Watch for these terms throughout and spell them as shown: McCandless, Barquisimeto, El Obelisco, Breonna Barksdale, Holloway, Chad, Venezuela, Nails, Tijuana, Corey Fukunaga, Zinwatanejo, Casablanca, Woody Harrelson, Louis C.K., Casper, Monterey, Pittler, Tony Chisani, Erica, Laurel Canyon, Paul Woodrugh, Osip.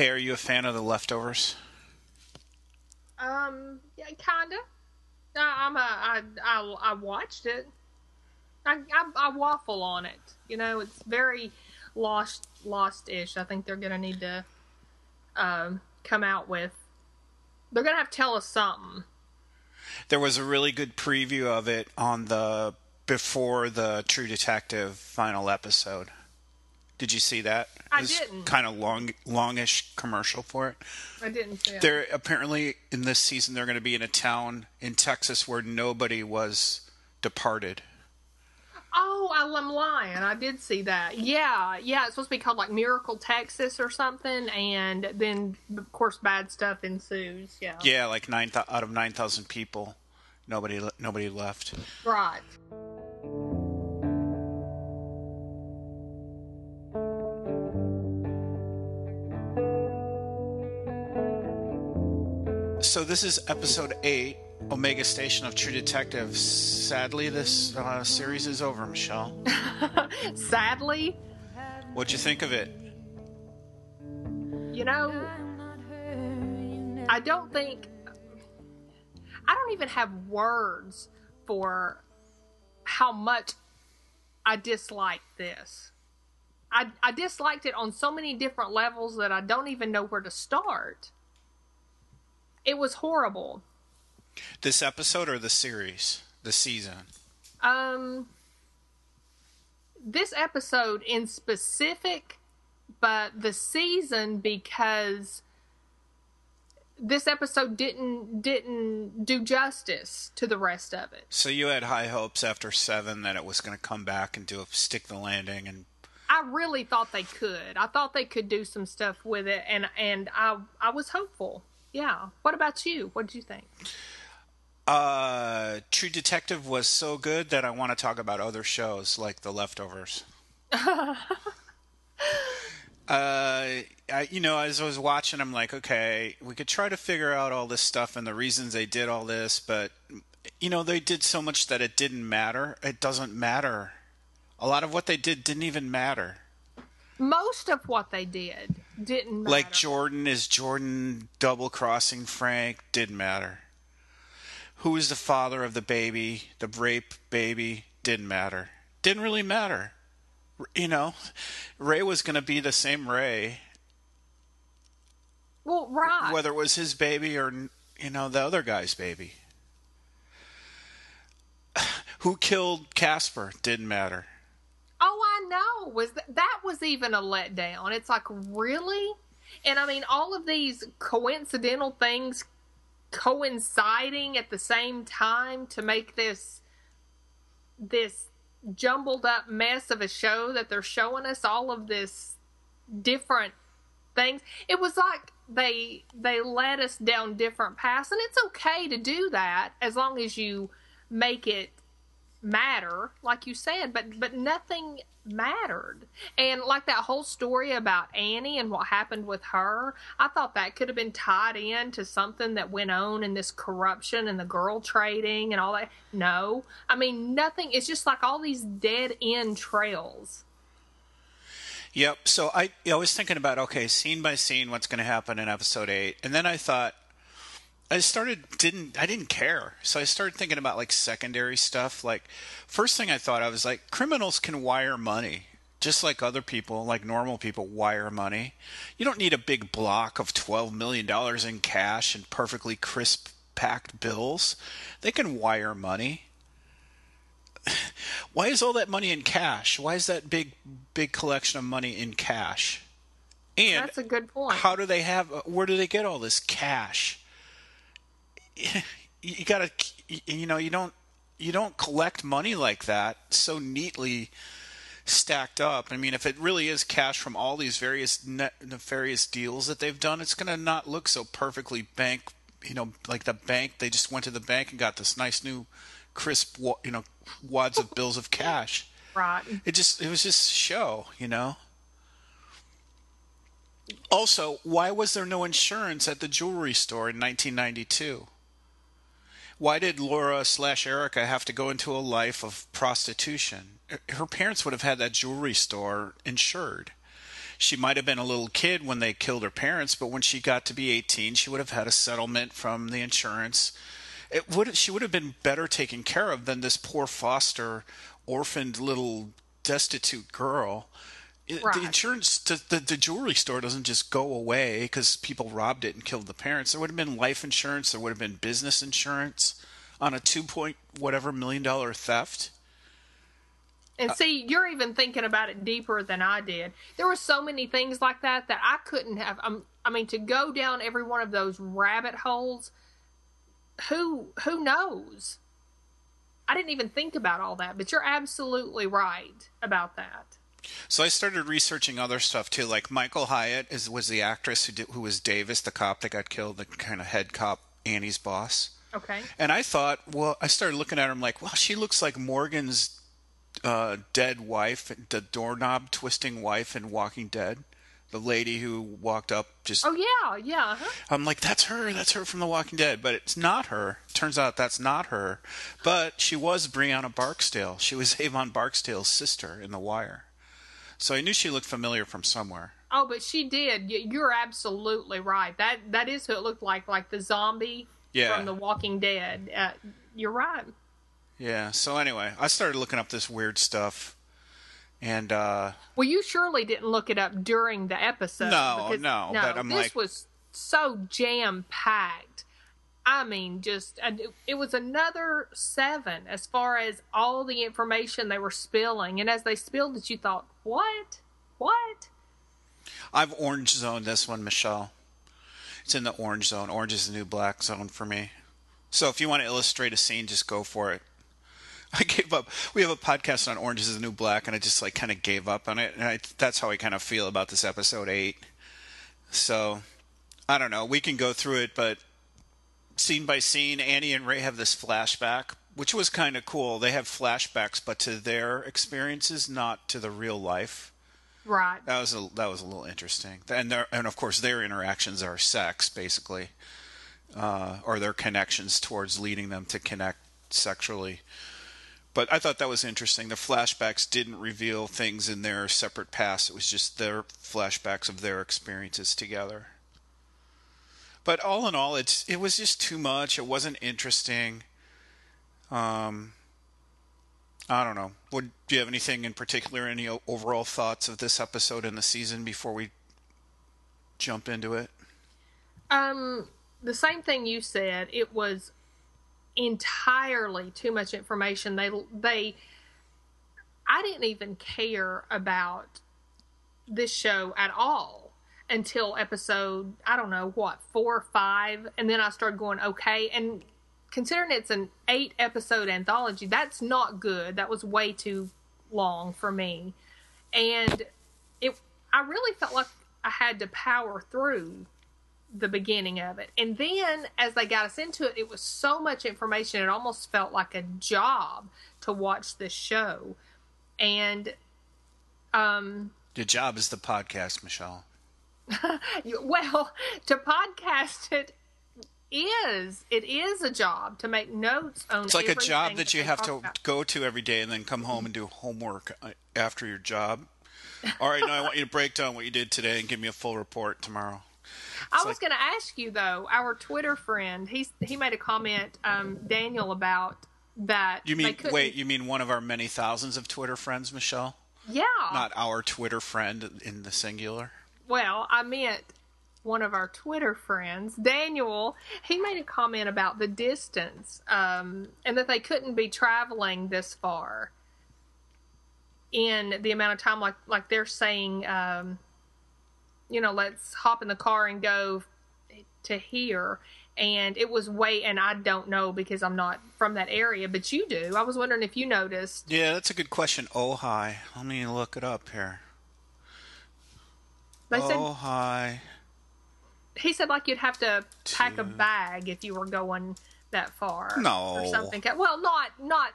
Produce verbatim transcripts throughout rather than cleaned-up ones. Hey, are you a fan of The Leftovers? Um, yeah, kinda. I, I'm a, I, I, I watched it. I, I, I waffle on it. You know, it's very lost, lost-ish. I think they're gonna need to um, come out with. They're gonna have to tell us something. There was a really good preview of it on the before the True Detective final episode. Did you see that? I didn't. Kind of long, longish commercial for it. I didn't see it. They're apparently in this season they're going to be in a town in Texas where nobody was departed. Oh, I'm lying. I did see that. Yeah, yeah. It's supposed to be called like Miracle Texas or something, and then of course bad stuff ensues. Yeah. Yeah, like nine th- out of nine thousand people, nobody nobody left. Right. So this is episode eight, Omega Station of True Detective. Sadly, this uh, series is over, Michelle. Sadly? What'd you think of it? You know, I don't think... I don't even have words for how much I dislike this. I, I disliked it on so many different levels that I don't even know where to start. It was horrible. This episode or the series? The season? Um, this episode in specific, but the season because this episode didn't didn't do justice to the rest of it. So you had high hopes after seven that it was going to come back and do a stick the landing and... I really thought they could. I thought they could do some stuff with it, and, and I I was hopeful. Yeah. What about you? What did you think? Uh, True Detective was so good that I want to talk about other shows like The Leftovers. uh, I, you know, as I was watching, I'm like, okay, we could try to figure out all this stuff and the reasons they did all this, but, you know, they did so much that it didn't matter. It doesn't matter. A lot of what they did didn't even matter. Most of what they did didn't matter. Like Jordan, is Jordan double-crossing Frank? Didn't matter. Who is the father of the baby, the rape baby? Didn't matter. Didn't really matter. You know, Ray was going to be the same Ray. Well, right. Whether it was his baby or, you know, the other guy's baby. Who killed Casper? Didn't matter. Oh, I know. Was th- that was even a letdown. It's like, really? And I mean, all of these coincidental things coinciding at the same time to make this this jumbled up mess of a show that they're showing us all of this different things. It was like they they led us down different paths, and it's okay to do that as long as you make it matter, like you said, but but nothing mattered. And like that whole story about Annie and what happened with her, I thought that could have been tied in to something that went on in this corruption and the girl trading and all that. No, I mean, nothing. It's just like all these dead end trails. Yep. So I, I was thinking about, okay, scene by scene, what's going to happen in episode eight. And then I thought, I started didn't I didn't care. So I started thinking about like secondary stuff. Like first thing I thought I was like, criminals can wire money just like other people, like normal people wire money. You don't need a big block of twelve million dollars in cash and perfectly crisp packed bills. They can wire money. Why is all that money in cash? Why is that big big collection of money in cash? And that's a good point. How do they have where do they get all this cash? You gotta, you know, you don't, you don't collect money like that so neatly stacked up. I mean, if it really is cash from all these various ne- nefarious deals that they've done, it's gonna not look so perfectly bank, you know, like the bank. They just went to the bank and got this nice new, crisp, you know, wads of bills of cash. Right. It just, it was just show, you know. Also, why was there no insurance at the jewelry store in nineteen ninety-two? Why did Laura slash Erica have to go into a life of prostitution? Her parents would have had that jewelry store insured. she might have been a little kid when they killed her parents, but when she got to be eighteen, she would have had a settlement from the insurance. It would she would have been better taken care of than this poor foster orphaned little destitute girl. Right. The insurance, the, the, the jewelry store doesn't just go away because people robbed it and killed the parents. There would have been life insurance. There would have been business insurance on a two point whatever million dollar theft. And see, you're even thinking about it deeper than I did. There were so many things like that that I couldn't have. Um, I mean, to go down every one of those rabbit holes, who who knows? I didn't even think about all that, but you're absolutely right about that. So I started researching other stuff, too. Like, Michael Hyatt is was the actress who did, who was Davis, the cop that got killed, the kind of head cop, Annie's boss. Okay. And I thought, well, I started looking at her, I'm like, well, she looks like Morgan's Uh, dead wife, the doorknob twisting wife in Walking Dead, the lady who walked up just. Oh yeah, yeah. Uh-huh. I'm like, that's her. That's her from the Walking Dead, but it's not her. Turns out that's not her, but she was Breonna Barksdale. She was Avon Barksdale's sister in The Wire, so I knew she looked familiar from somewhere. Oh, but she did. You're absolutely right. That that is who it looked like, like the zombie yeah. from The Walking Dead. Uh, you're right. Yeah, so anyway, I started looking up this weird stuff, and... Uh, well, you surely didn't look it up during the episode. No, because, no, no, but I'm this like... This was so jam-packed. I mean, just... It was another seven as far as all the information they were spilling, and as they spilled it, you thought, what? What? I've orange zoned this one, Michelle. It's in the orange zone. Orange is the new black zone for me. So if you want to illustrate a scene, just go for it. I gave up. We have a podcast on Orange is the New Black, and I just like kind of gave up on it. And I, that's how I kind of feel about this episode eight. So I don't know. We can go through it, but scene by scene, Annie and Ray have this flashback, which was kind of cool. They have flashbacks, but to their experiences, not to the real life. Right. That was a, that was a little interesting. And there, and of course, their interactions are sex, basically, uh, or their connections towards leading them to connect sexually. But I thought that was interesting. The flashbacks didn't reveal things in their separate past. It was just their flashbacks of their experiences together. But all in all, it's it was just too much. It wasn't interesting. Um, I don't know. Would, do you have anything in particular, any overall thoughts of this episode and the season before we jump into it? Um, the same thing you said. It was... entirely too much information. They, they, I didn't even care about this show at all until episode, I don't know what, four or five. And then I started going, okay. And considering it's an eight episode anthology, that's not good. That was way too long for me. And it, I really felt like I had to power through the beginning of it. And then as they got us into it, it was so much information. It almost felt like a job to watch this show. And, um, the job is the podcast, Michelle. Well, to podcast it is, it is a job to make notes on. It's like a job that you have to go to every day and then come home and do homework after your job. All right. Now I want you to break down what you did today and give me a full report tomorrow. It's I was like, going to ask you, though, our Twitter friend, he, he made a comment, um, Daniel, about that. You mean, wait, you mean one of our many thousands of Twitter friends, Michelle? Yeah. Not our Twitter friend in the singular? Well, I meant one of our Twitter friends, Daniel, he made a comment about the distance, um, and that they couldn't be traveling this far in the amount of time, like, like they're saying, um, you know, let's hop in the car and go to here. And it was way, and I don't know because I'm not from that area, but you do. I was wondering if you noticed. Yeah, that's a good question. Ojai. Let me look it up here. They said, Ojai. He said like you'd have to pack to... a bag if you were going that far. No. Or something. Well, not, not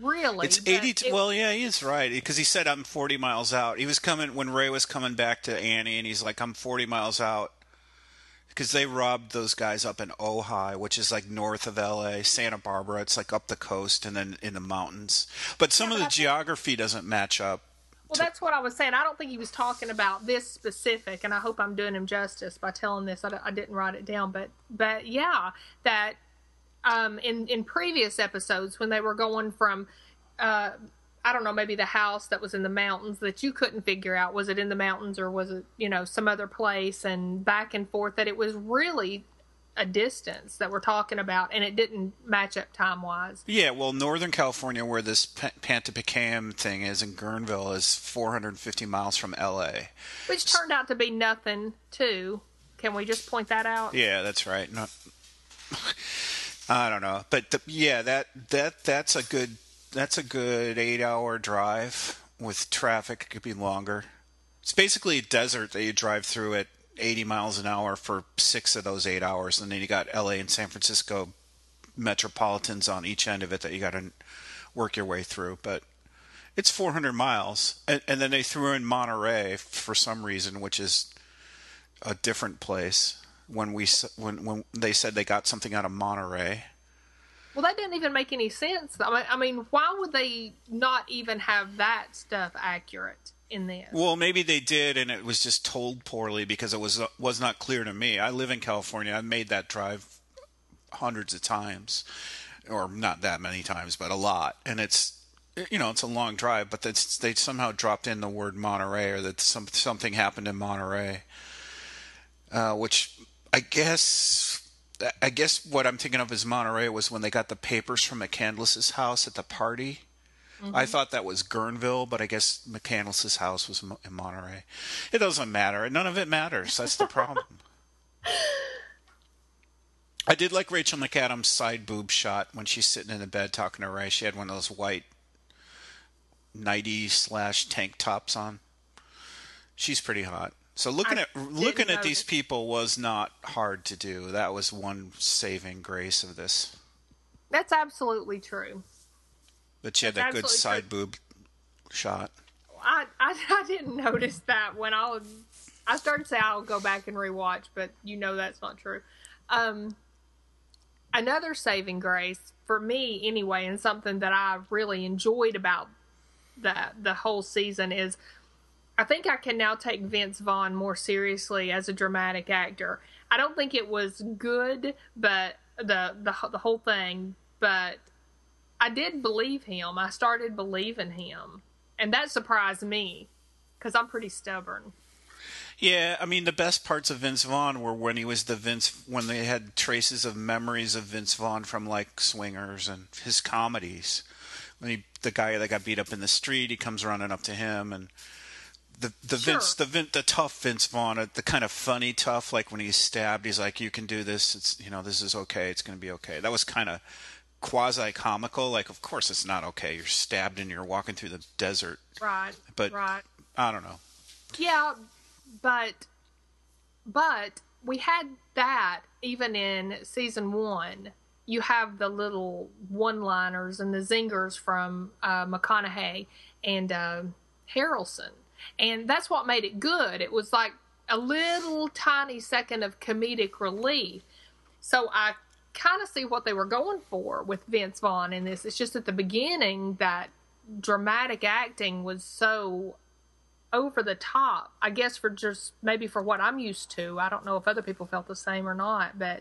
really. It's eighty. It, well, yeah, he's right because he said I'm forty miles out. He was coming when Ray was coming back to Annie, and he's like, I'm forty miles out because they robbed those guys up in Ojai, which is like north of L A, Santa Barbara. It's like up the coast and then in the mountains. But some yeah, of the geography doesn't match up. Well, that's what I was saying. I don't think he was talking about this specific, and I hope I'm doing him justice by telling this. I, I didn't write it down, but but yeah, that um, in in previous episodes when they were going from, uh, I don't know, maybe the house that was in the mountains that you couldn't figure out, was it in the mountains or was it, you know, some other place, and back and forth, that it was really a distance that we're talking about, and it didn't match up time-wise. Yeah, well, Northern California, where this Pantapicam thing is in Guerneville, is four hundred fifty miles from L A. Which turned out to be nothing, too. Can we just point that out? Yeah, that's right. No, I don't know. But, the, yeah, that that that's a good that's a good eight-hour drive. With traffic, it could be longer. It's basically a desert that you drive through at eighty miles an hour for six of those eight hours, and then you got L A and San Francisco metropolitans on each end of it that you got to work your way through. But it's four hundred miles, and, and then they threw in Monterey for some reason, which is a different place. When we when when they said they got something out of Monterey. Well, that didn't even make any sense. I mean, I mean, why would they not even have that stuff accurate in this? Well, maybe they did, and it was just told poorly because it was uh, was not clear to me. I live in California. I've made that drive hundreds of times, or not that many times, but a lot. And it's, you know, it's a long drive, but that's, they somehow dropped in the word Monterey, or that some something happened in Monterey, uh, which I guess. I guess what I'm thinking of as Monterey was when they got the papers from McCandless's house at the party. Mm-hmm. I thought that was Guerneville, but I guess McCandless's house was in Monterey. It doesn't matter. None of it matters. That's the problem. I did like Rachel McAdams' side boob shot when she's sitting in the bed talking to Ray. She had one of those white nighty slash tank tops on. She's pretty hot. So looking I at looking at these people was not hard to do. That was one saving grace of this. That's absolutely true. But you had that good side true. boob shot. I, I I didn't notice that when I was I started to say I'll go back and rewatch, but you know that's not true. Um, another saving grace for me anyway, and something that I really enjoyed about the the whole season is, I think I can now take Vince Vaughn more seriously as a dramatic actor. I don't think it was good, but the the the whole thing, but I did believe him. I started believing him, and that surprised me because I'm pretty stubborn. Yeah, I mean, the best parts of Vince Vaughn were when he was the Vince, when they had traces of memories of Vince Vaughn from like Swingers and his comedies. When he, the guy that got beat up in the street, he comes running up to him and. The the sure. Vince the Vin, the tough Vince Vaughn, the kind of funny tough, like when he's stabbed, he's like, "You can do this. It's, you know, this is okay. It's going to be okay." That was kind of quasi comical. Like, of course it's not okay. You're stabbed and you're walking through the desert. Right. But right. I don't know. Yeah, but but we had that even in season one. You have the little one-liners and the zingers from uh, McConaughey and uh, Harrelson. And that's what made it good. It was like a little tiny second of comedic relief. So I kind of see what they were going for with Vince Vaughn in this. It's just at the beginning that dramatic acting was so over the top. I guess for just maybe for what I'm used to. I don't know if other people felt the same or not, but...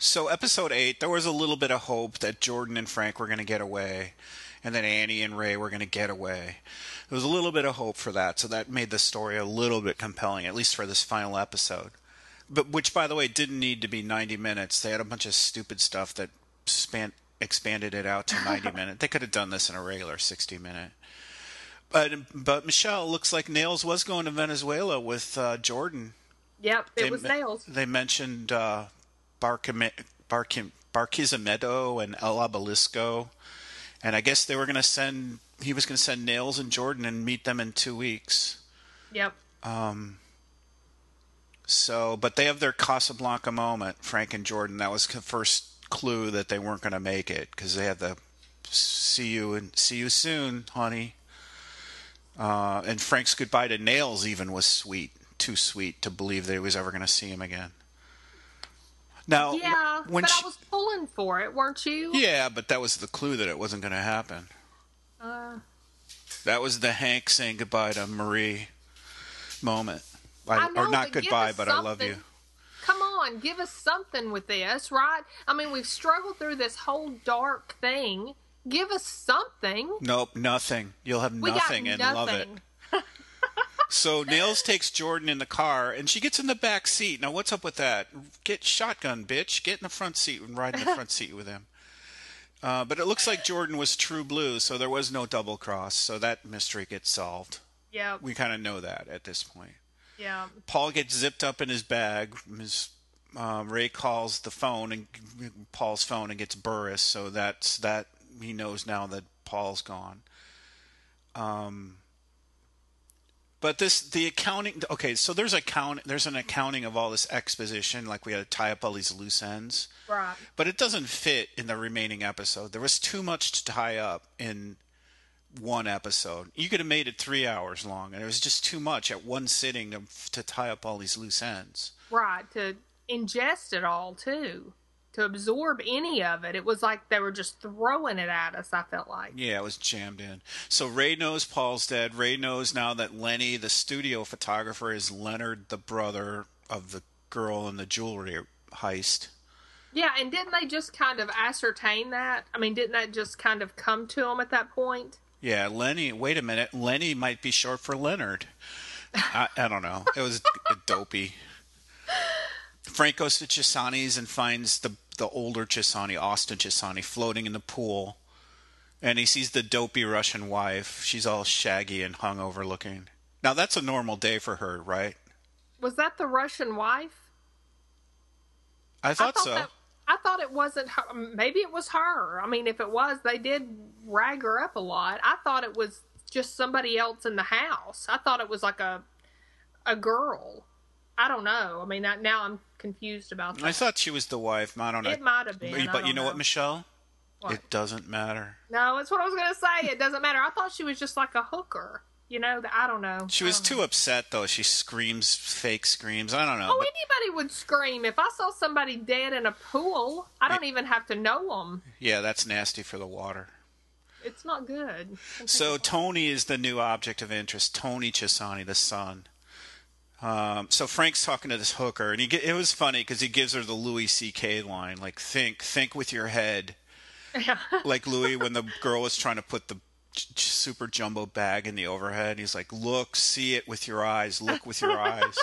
So episode eight, there was a little bit of hope that Jordan and Frank were going to get away. And then Annie and Ray were going to get away. There was a little bit of hope for that, so that made the story a little bit compelling, at least for this final episode. But which, by the way, didn't need to be ninety minutes. They had a bunch of stupid stuff that span, expanded it out to ninety minutes. They could have done this in a regular sixty minute. But but Michelle, looks like Nails was going to Venezuela with uh, Jordan. Yep, it they, was Nails. They mentioned uh, Barquim, Barquim, Barquisimeto and El Obelisco. And I guess they were going to send – he was going to send Nails and Jordan and meet them in two weeks. Yep. Um. So – but they have their Casablanca moment, Frank and Jordan. That was the first clue that they weren't going to make it because they had the see you and see you soon, honey. Uh, and Frank's goodbye to Nails even was sweet, too sweet to believe that he was ever going to see him again. Now, yeah, when but she, I was pulling for it, weren't you? Yeah, but that was the clue that it wasn't going to happen. Uh, That was the Hank saying goodbye to Marie moment. I, I know, or not but goodbye, but I love you. Come on, give us something with this, right? I mean, we've struggled through this whole dark thing. Give us something. Nope, nothing. You'll have nothing and nothing. Love it. So Nails takes Jordan in the car, and she gets in the back seat. Now, what's up with that? Get shotgun, bitch. Get in the front seat and ride in the front seat with him. Uh, but it looks like Jordan was true blue, so there was no double cross. So that mystery gets solved. Yeah. We kind of know that at this point. Yeah. Paul gets zipped up in his bag. His, um, Ray calls the phone, and Paul's phone, and gets Burris. So that's that. He knows now that Paul's gone. Um. But this, the accounting, okay, so there's account, there's an accounting of all this exposition, like we had to tie up all these loose ends. Right. But it doesn't fit in the remaining episode. There was too much to tie up in one episode. You could have made it three hours long, and it was just too much at one sitting to, to tie up all these loose ends. Right, to ingest it all, too. To absorb any of it. It was like they were just throwing it at us, I felt like. Yeah, it was jammed in. So Ray knows Paul's dead. Ray knows now that Lenny, the studio photographer, is Leonard, the brother of the girl in the jewelry heist. Yeah, and didn't they just kind of ascertain that? I mean, didn't that just kind of come to them at that point? Yeah, Lenny, wait a minute. Lenny might be short for Leonard. I, I don't know. It was dopey. Frank goes to Chisani's and finds the the older Chisani, Austin Chisani, floating in the pool. And he sees the dopey Russian wife. She's all shaggy and hungover looking. Now, that's a normal day for her, right? Was that the Russian wife? I thought, I thought so. That, I thought it wasn't her. Maybe it was her. I mean, if it was, they did rag her up a lot. I thought it was just somebody else in the house. I thought it was like a a girl. I don't know. I mean, I, now I'm confused about that. I thought she was the wife. I don't know. It might have been. But you know, know what, Michelle? What? It doesn't matter. No, that's what I was going to say. It doesn't matter. I thought she was just like a hooker. You know, I don't know. She was too know. upset, though. She screams, fake screams. I don't know. Oh, but anybody would scream. If I saw somebody dead in a pool, I don't it, even have to know them. Yeah, that's nasty for the water. It's not good. So Tony is the new object of interest. Tony Chisani, the son. Um, so Frank's talking to this hooker, and he it was funny because he gives her the Louis C K line, like think, think with your head, yeah. Like Louis when the girl was trying to put the super jumbo bag in the overhead. He's like, look, see it with your eyes, look with your eyes.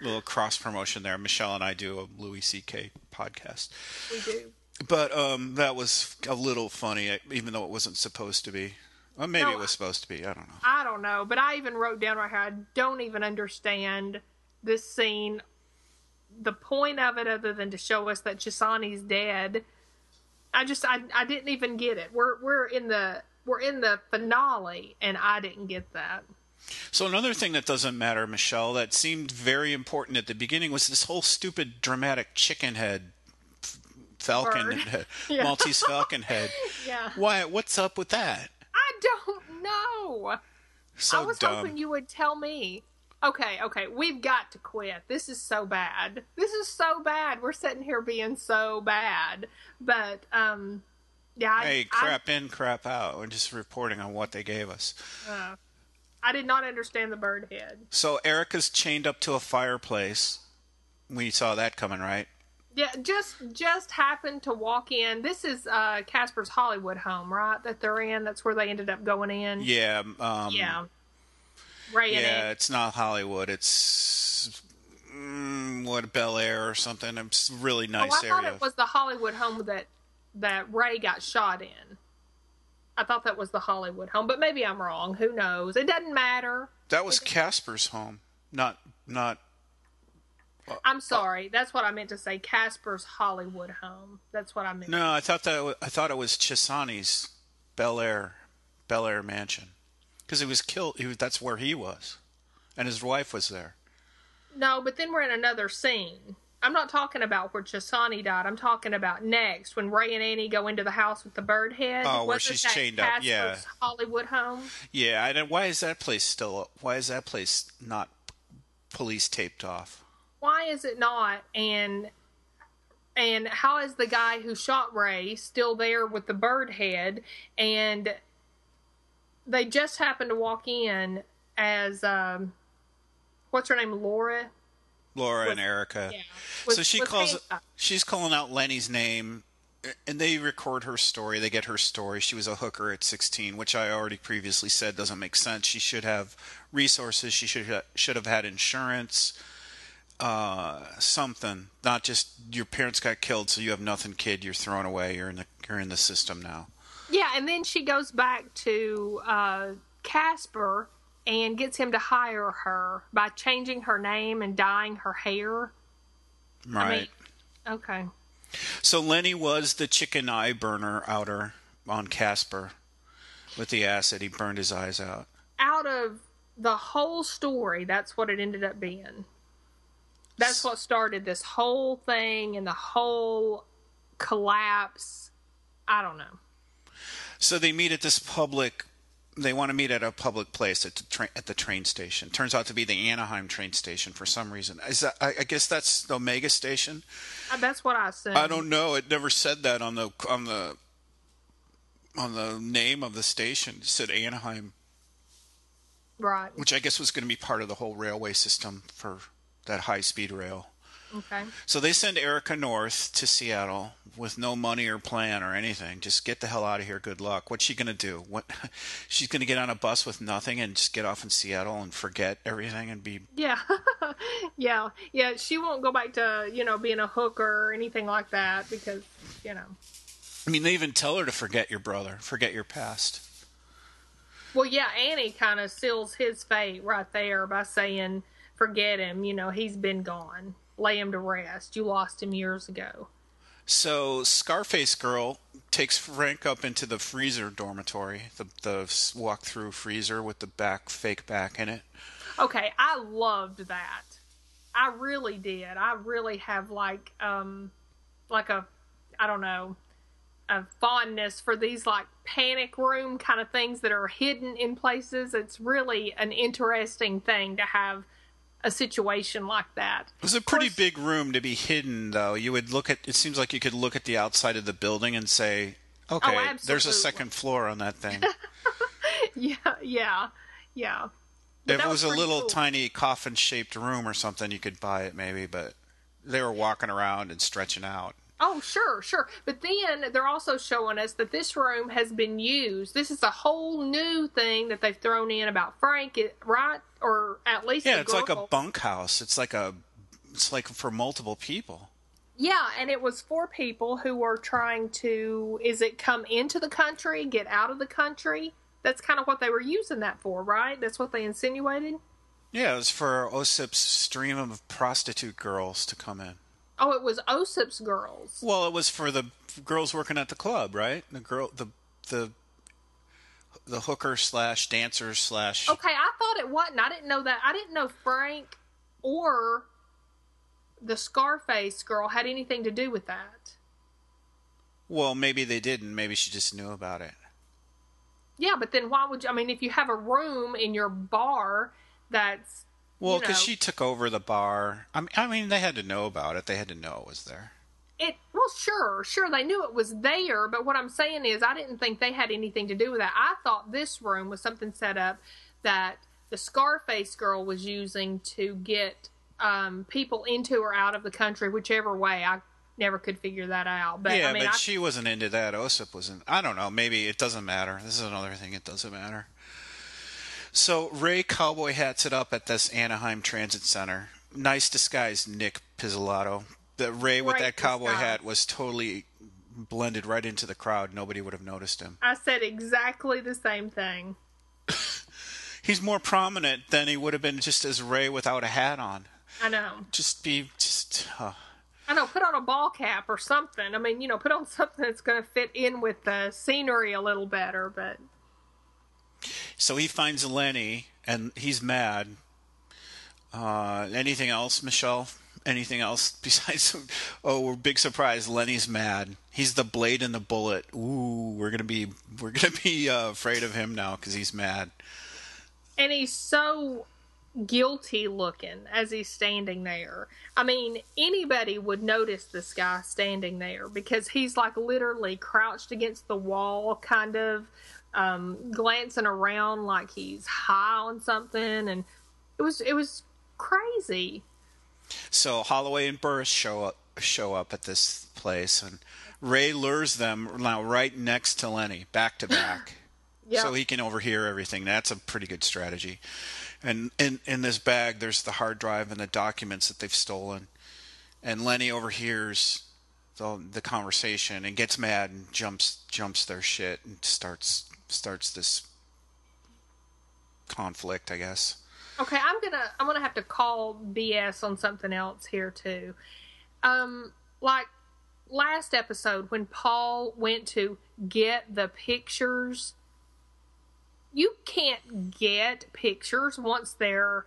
Little cross promotion there. Michelle and I do a Louis C K podcast. We do. But um, that was a little funny, even though it wasn't supposed to be. Well, maybe no, it was supposed to be. I don't know. I don't know. But I even wrote down right here, I don't even understand this scene, the point of it other than to show us that Chisani's dead. I just, I, I didn't even get it. We're, we're in the, we're in the finale, and I didn't get that. So another thing that doesn't matter, Michelle, that seemed very important at the beginning was this whole stupid dramatic chicken head falcon, head, yeah. Maltese falcon head. Yeah. Why, what's up with that? Don't know. So I was dumb. hoping you would tell me. Okay, okay, we've got to quit. This is so bad. This is so bad. We're sitting here being so bad. But um, yeah. I, hey, crap I, in, crap out. We're just reporting on what they gave us. Uh, I did not understand the bird head. So Erica's chained up to a fireplace. We saw that coming, right? Yeah, just just happened to walk in. This is uh, Casper's Hollywood home, right? That they're in. That's where they ended up going in. Yeah. Um, yeah. Ray and yeah, Ann. It's not Hollywood. It's mm, what Bel Air or something. It's a really nice oh, I area. I thought it was the Hollywood home that that Ray got shot in. I thought that was the Hollywood home, but maybe I'm wrong. Who knows? It doesn't matter. That was Casper's home, not not. I'm sorry. That's what I meant to say. Casper's Hollywood home. That's what I meant. No, I thought that it was, I thought it was Chisani's Bel Air, Bel Air mansion, because he was killed. He was, that's where he was, and his wife was there. No, but then we're in another scene. I'm not talking about where Chisani died. I'm talking about next when Ray and Annie go into the house with the bird head. Oh, where she's chained up. Yeah, Casper's Hollywood home. Yeah, I don't, why is that place still up? Why is that place not police taped off? Why is it not? And and how is the guy who shot Ray still there with the bird head? And they just happened to walk in as, um, what's her name, Laura? Laura was, and Erica. Yeah, was, so she calls, she's calling out Lenny's name, and they record her story. They get her story. She was a hooker at sixteen, which I already previously said doesn't make sense. She should have resources. She should have, should have had insurance, uh, something. Not just your parents got killed, so you have nothing, kid. You're thrown away. You're in the you're in the system now. Yeah, and then she goes back to uh, Casper and gets him to hire her by changing her name and dyeing her hair. Right. I mean, okay. So Lenny was the chicken eye burner outer on Casper with the acid. He burned his eyes out. Out of the whole story, that's what it ended up being. That's what started this whole thing and the whole collapse. I don't know. So they meet at this public... They want to meet at a public place at the, tra- at the train station. Turns out to be the Anaheim train station for some reason. Is that, I, I guess that's the Omega Station. Uh, that's what I said. I don't know. It never said that on the on the on the name of the station. It said Anaheim, right? Which I guess was going to be part of the whole railway system for that high speed rail. Okay. So they send Erica north to Seattle with no money or plan or anything. Just get the hell out of here. Good luck. What's she going to do? What? She's going to get on a bus with nothing and just get off in Seattle and forget everything and be... Yeah. yeah. Yeah. She won't go back to, you know, being a hooker or anything like that because, you know... I mean, they even tell her to forget your brother. Forget your past. Well, yeah. Annie kind of seals his fate right there by saying, forget him. You know, he's been gone. Lay him to rest. You lost him years ago. So Scarface Girl takes Frank up into the freezer dormitory, the the walk-through freezer with the back fake back in it. Okay, I loved that. I really did. I really have like um like a I don't know a fondness for these like panic room kind of things that are hidden in places. It's really an interesting thing to have. A situation like that. It was a pretty course, big room to be hidden, though. You would look at. It seems like you could look at the outside of the building and say, "Okay, oh, there's a second floor on that thing." yeah, yeah, yeah. But if it was, was a little cool. tiny coffin-shaped room or something, you could buy it maybe. But they were walking around and stretching out. Oh, sure, sure. But then they're also showing us that this room has been used. This is a whole new thing that they've thrown in about Frank, right? Or at least yeah, it's girl. like a bunkhouse. It's like a, it's like for multiple people. Yeah, and it was for people who were trying to, is it come into the country, get out of the country? That's kind of what they were using that for, right? That's what they insinuated. Yeah, it was for Osip's stream of prostitute girls to come in. Oh, it was Osip's girls. Well, it was for the girls working at the club, right? The girl, the the. The hooker slash dancer slash. Okay, I thought it wasn't. I didn't know that. I didn't know Frank or the Scarface Girl had anything to do with that. Well, maybe they didn't. Maybe she just knew about it. Yeah, but then why would you? I mean, if you have a room in your bar that's. Well, because you know, she took over the bar. I mean, I mean, they had to know about it. They had to know it was there. It, well, sure, sure, they knew it was there, but what I'm saying is I didn't think they had anything to do with that. I thought this room was something set up that the Scarface Girl was using to get um, people into or out of the country, whichever way. I never could figure that out. But, yeah, I mean, but I, she wasn't into that. Osip wasn't. I don't know. Maybe it doesn't matter. This is another thing. It doesn't matter. So Ray cowboy hats it up at this Anaheim Transit Center. Nice disguise, Nick Pizzolatto. That Ray with that cowboy hat was totally blended right into the crowd. Nobody would have noticed him. I said exactly the same thing. He's more prominent than he would have been just as Ray without a hat on. I know. Just be... just. Uh... I know, put on a ball cap or something. I mean, you know, put on something that's going to fit in with the scenery a little better, but... So he finds Lenny, and he's mad. Uh, anything else, Michelle? Anything else besides, oh, big surprise, Lenny's mad. He's the blade and the bullet. Ooh, we're going to be we're gonna be uh, afraid of him now because he's mad. And he's so guilty looking as he's standing there. I mean, anybody would notice this guy standing there because he's like literally crouched against the wall, kind of um, glancing around like he's high on something, and it was it was crazy. So Holloway and Burris show up show up at this place, and Ray lures them now right next to Lenny, back to back. Yep. So he can overhear everything. That's a pretty good strategy. And in, in this bag, there's the hard drive and the documents that they've stolen. And Lenny overhears the, the conversation and gets mad and jumps jumps their shit and starts starts this conflict, I guess. Okay, I'm gonna I'm gonna have to call B S on something else here too. Um, like last episode when Paul went to get the pictures. You can't get pictures once they're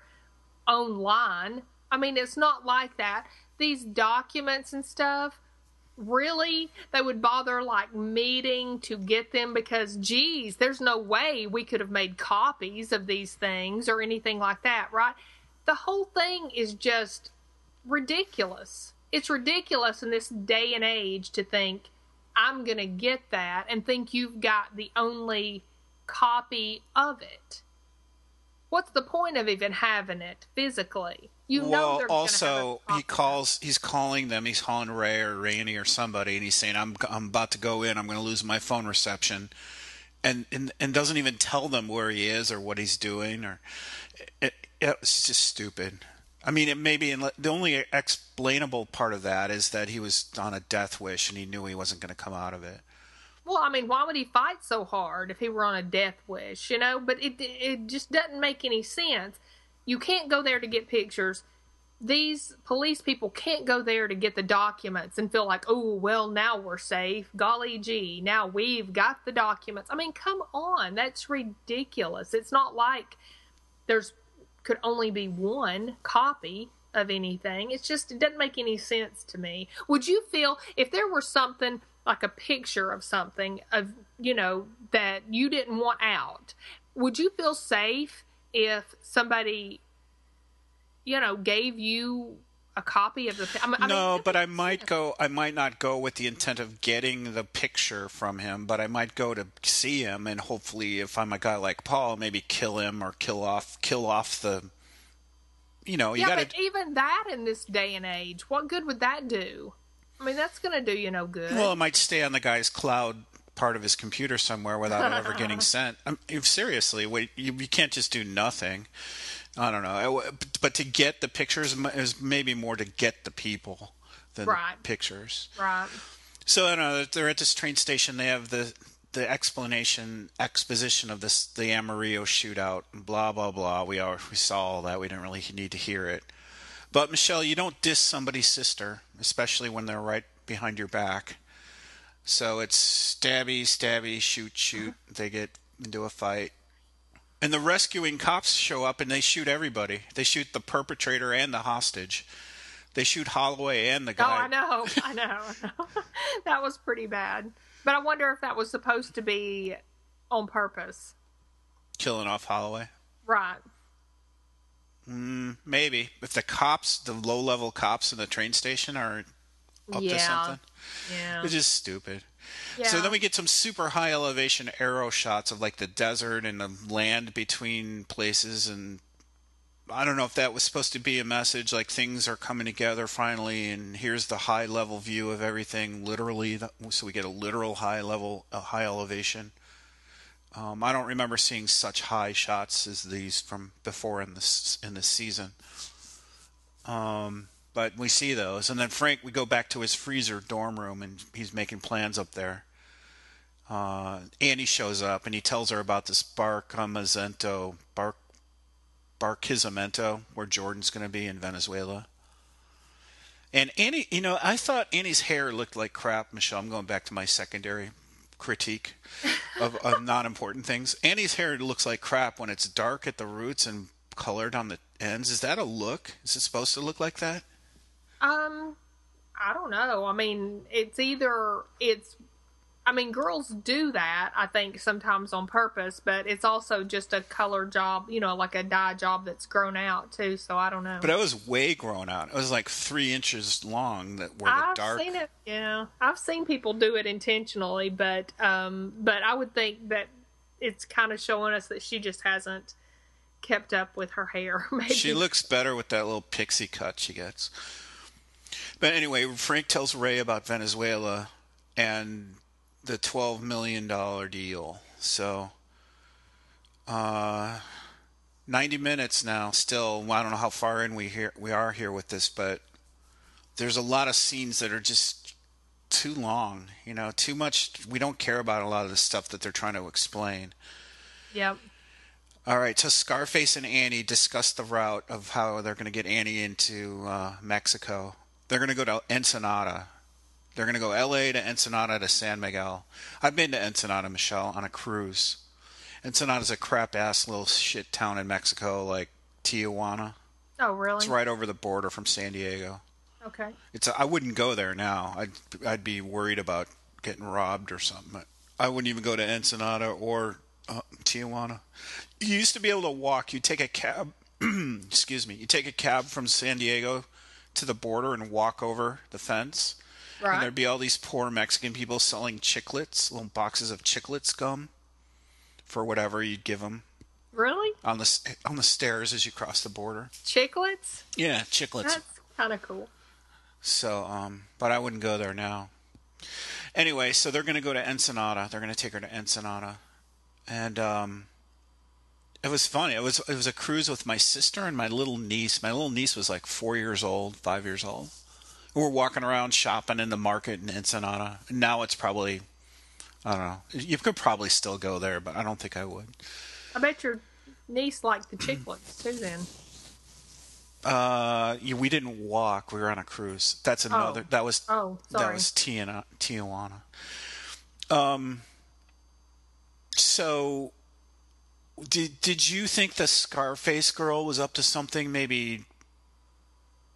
online. I mean, it's not like that. These documents and stuff, really, they would bother, like, meeting to get them because, geez, there's no way we could have made copies of these things or anything like that, right? The whole thing is just ridiculous. It's ridiculous in this day and age to think, I'm going to get that and think you've got the only copy of it. What's the point of even having it physically? You well, know they're also have a he calls he's calling them he's calling Ray or Randy or somebody, and he's saying I'm I'm about to go in, I'm going to lose my phone reception, and, and and doesn't even tell them where he is or what he's doing, or it, it, it's just stupid. I mean, it may be in, the only explainable part of that is that he was on a death wish and he knew he wasn't going to come out of it. Well, I mean, why would he fight so hard if he were on a death wish, you know? But it it just doesn't make any sense. You can't go there to get pictures. These police people can't go there to get the documents and feel like, oh, well, now we're safe. Golly gee, now we've got the documents. I mean, come on. That's ridiculous. It's not like there's could only be one copy of anything. It's just, it doesn't make any sense to me. Would you feel, if there were something like a picture of something of, you know, that you didn't want out, would you feel safe if somebody, you know, gave you a copy of the, I mean, no, but I might go, I might not go with the intent of getting the picture from him, but I might go to see him. And hopefully if I'm a guy like Paul, maybe kill him or kill off, kill off the, you know, you yeah, gotta, but even that in this day and age, what good would that do? I mean, that's going to do you no good. Well, it might stay on the guy's cloud part of his computer somewhere without it ever getting sent. I mean, seriously, wait, you, you can't just do nothing. I don't know. But to get the pictures is maybe more to get the people than right. pictures. Right. So, I don't know. They're at this train station. They have the the explanation, exposition of this the Amarillo shootout, and blah, blah, blah. We, all, we saw all that. We didn't really need to hear it. But, Michelle, you don't diss somebody's sister, especially when they're right behind your back. So it's stabby, stabby, shoot, shoot. Mm-hmm. They get into a fight. And the rescuing cops show up, and they shoot everybody. They shoot the perpetrator and the hostage. They shoot Holloway and the guy. Oh, I know. I know. I know. That was pretty bad. But I wonder if that was supposed to be on purpose. Killing off Holloway? Right. Mm, maybe if the cops, the low-level cops in the train station, are up yeah. to something, yeah, it's just stupid. Yeah. So then we get some super high elevation aero shots of like the desert and the land between places, and I don't know if that was supposed to be a message like things are coming together finally, and here's the high-level view of everything, literally. So we get a literal high-level, a high elevation. Um, I don't remember seeing such high shots as these from before in this in this season. Um, but we see those, and then Frank, we go back to his freezer dorm room, and he's making plans up there. Uh, Annie shows up, and he tells her about this Barquisimeto, Bar Barquisimeto, where Jordan's going to be in Venezuela. And Annie, you know, I thought Annie's hair looked like crap, Michelle. I'm going back to my secondary critique of, of non-important things. Annie's hair looks like crap when it's dark at the roots and colored on the ends. Is that a look? Is it supposed to look like that? Um, I don't know. I mean, it's either it's. I mean, girls do that, I think, sometimes on purpose, but it's also just a color job, you know, like a dye job that's grown out, too, so I don't know. But it was way grown out. It was like three inches long that were the dark. I've seen it, yeah. I've seen people do it intentionally, but um, but I would think that it's kind of showing us that she just hasn't kept up with her hair. Maybe. She looks better with that little pixie cut she gets. But anyway, Frank tells Ray about Venezuela and the twelve million dollars deal. So, uh, ninety minutes now. Still, I don't know how far in we here we are here with this, but there's a lot of scenes that are just too long. You know, too much. We don't care about a lot of the stuff that they're trying to explain. Yep. All right, so Scarface and Annie discuss the route of how they're going to get Annie into uh, Mexico. They're going to go to Ensenada. They're going to go L A to Ensenada to San Miguel. I've been to Ensenada, Michelle, on a cruise. Ensenada's a crap-ass little shit town in Mexico, like Tijuana. Oh, really? It's right over the border from San Diego. Okay. It's a, I wouldn't go there now. I'd, I'd be worried about getting robbed or something. I wouldn't even go to Ensenada or... Uh, Tijuana. You used to be able to walk. You take a cab. Excuse me. You take a cab from San Diego to the border and walk over the fence. Right. And there'd be all these poor Mexican people selling chiclets, little boxes of chiclets gum, for whatever you'd give them. Really? On the on the stairs as you cross the border. Chiclets? Yeah, chiclets. That's kind of cool. So, um, but I wouldn't go there now. Anyway, so they're going to go to Ensenada. They're going to take her to Ensenada. And um, it was funny. It was it was a cruise with my sister and my little niece. My little niece was like four years old, five years old. We were walking around shopping in the market in Ensenada. Now it's probably, I don't know. You could probably still go there, but I don't think I would. I bet your niece liked the chiclets too then. Uh, we didn't walk. We were on a cruise. That's another. Oh. That was oh, sorry. That was Tijuana. Um. So, did did you think the Scarface girl was up to something maybe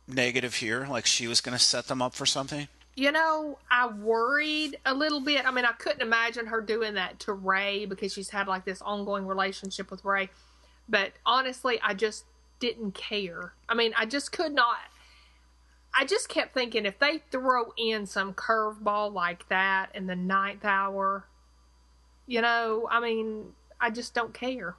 negative here? Like she was going to set them up for something? You know, I worried a little bit. I mean, I couldn't imagine her doing that to Ray because she's had like this ongoing relationship with Ray. But honestly, I just didn't care. I mean, I just could not. I just kept thinking if they throw in some curveball like that in the ninth hour... You know, I mean, I just don't care.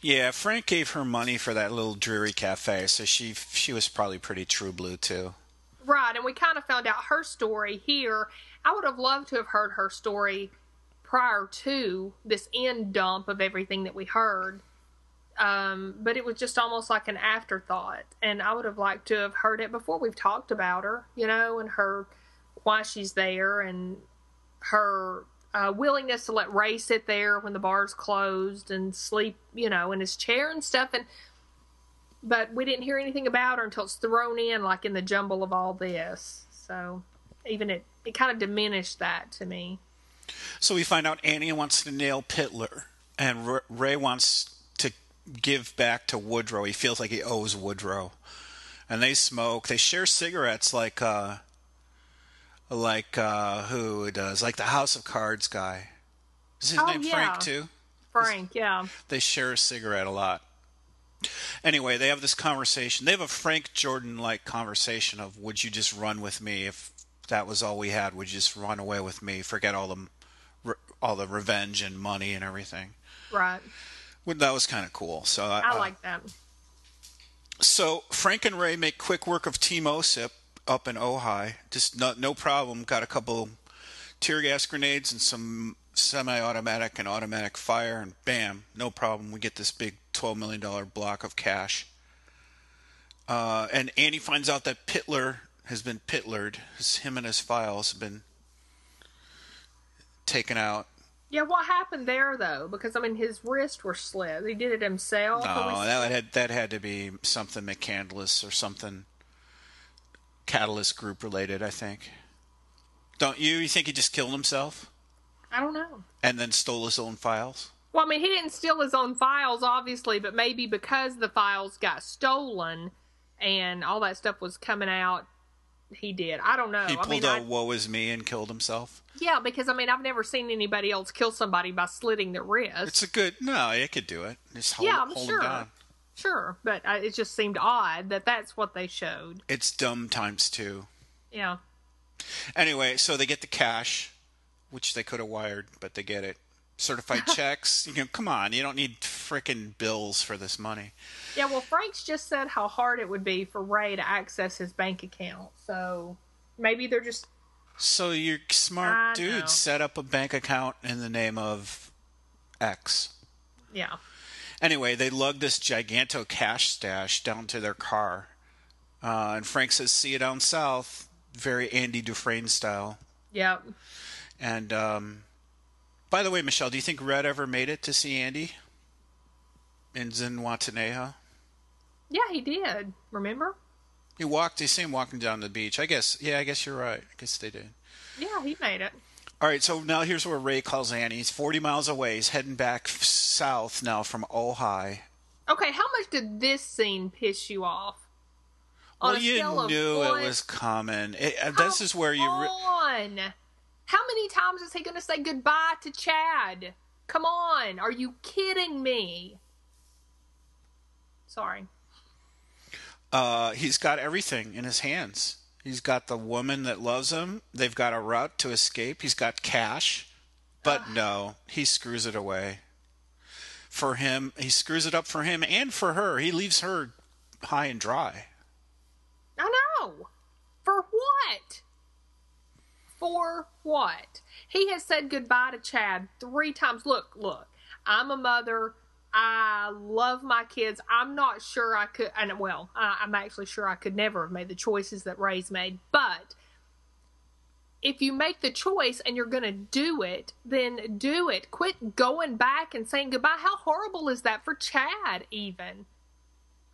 Yeah, Frank gave her money for that little dreary cafe, so she she was probably pretty true blue, too. Right, and we kind of found out her story here. I would have loved to have heard her story prior to this end dump of everything that we heard. Um, but it was just almost like an afterthought, and I would have liked to have heard it before we've talked about her, you know, and her, why she's there, and her... Uh, willingness to let Ray sit there when the bar's closed and sleep, you know, in his chair and stuff. And but we didn't hear anything about her until it's thrown in, like in the jumble of all this. So even it, it kind of diminished that to me. So we find out Annie wants to nail Pittler, and Ray wants to give back to Woodrow. He feels like he owes Woodrow, and they smoke. They share cigarettes, like. Uh, Like, uh, who does? Like the House of Cards guy. Is his oh, name yeah. Frank, too? Frank, Is, yeah. They share a cigarette a lot. Anyway, they have this conversation. They have a Frank Jordan-like conversation of, would you just run with me if that was all we had? Would you just run away with me? Forget all the, all the revenge and money and everything. Right. Well, that was kind of cool. So I, I like uh, that. So Frank and Ray make quick work of Team Osip. Up in Ojai, just no, no problem. Got a couple tear gas grenades and some semi-automatic and automatic fire, and bam, no problem. We get this big twelve million dollars block of cash. Uh, and Annie finds out that Pittler has been pittlered. His, him and his files have been taken out. Yeah, what happened there though? Because I mean, his wrists were slit. He did it himself. No, that had that had to be something McCandless or something. Catalyst group related, I think. Don't you? You think he just killed himself? I don't know. And then stole his own files? Well, I mean, he didn't steal his own files, obviously, but maybe because the files got stolen and all that stuff was coming out, he did. I don't know. He pulled I mean, a I... woe is me and killed himself? Yeah, because, I mean, I've never seen anybody else kill somebody by slitting their wrist. It's a good... No, it could do it. Just hold, yeah, I'm hold sure. him down. Sure, but it just seemed odd that that's what they showed. It's dumb times two. Yeah. Anyway, so they get the cash, which they could have wired, but they get it. certified checks. You know, come on, you don't need frickin' bills for this money. Yeah, well, Frank's just said how hard it would be for Ray to access his bank account, so maybe they're just... So your smart I dude know. set up a bank account in the name of X. Yeah. Anyway, they lug this giganto cash stash down to their car. Uh, and Frank says, see you down south. Very Andy Dufresne style. Yep. And um, by the way, Michelle, do you think Red ever made it to see Andy in Zinwatanejo? Yeah, he did. Remember? He walked. You see him walking down the beach. I guess. Yeah, I guess you're right. I guess they did. Yeah, he made it. All right, so now here's where Ray calls Annie. He's forty miles away. He's heading back south now from Ojai. Okay, how much did this scene piss you off? Well, you knew it was coming. It, uh, this is where you... Re- on. How many times is he going to say goodbye to Chad? Come on. Are you kidding me? Sorry. Uh, he's got everything in his hands. He's got the woman that loves him. They've got a route to escape. He's got cash. But uh. no, he screws it away. For him, he screws it up for him and for her. He leaves her high and dry. I know. For what? For what? He has said goodbye to Chad three times. Look, look, I'm a mother. I love my kids. I'm not sure I could, and well, I, I'm actually sure I could never have made the choices that Ray's made. But if you make the choice and you're going to do it, then do it. Quit going back and saying goodbye. How horrible is that for Chad even?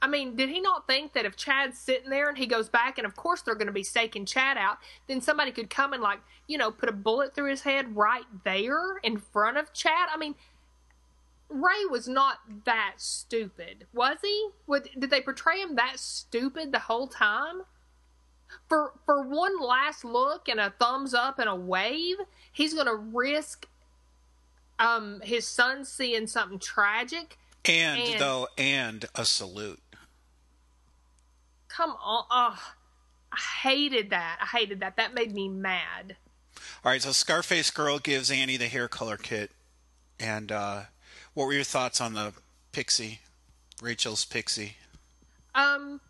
I mean, did he not think that if Chad's sitting there and he goes back and, of course, they're going to be staking Chad out, then somebody could come and, like, you know, put a bullet through his head right there in front of Chad? I mean, Ray was not that stupid, was he? Would, did they portray him that stupid the whole time? For, for one last look and a thumbs up and a wave, he's going to risk um, his son seeing something tragic. And, and, though, and a salute. Come on. Oh, I hated that. I hated that. That made me mad. All right, so Scarface Girl gives Annie the hair color kit. And uh, what were your thoughts on the pixie, Rachel's pixie? Um,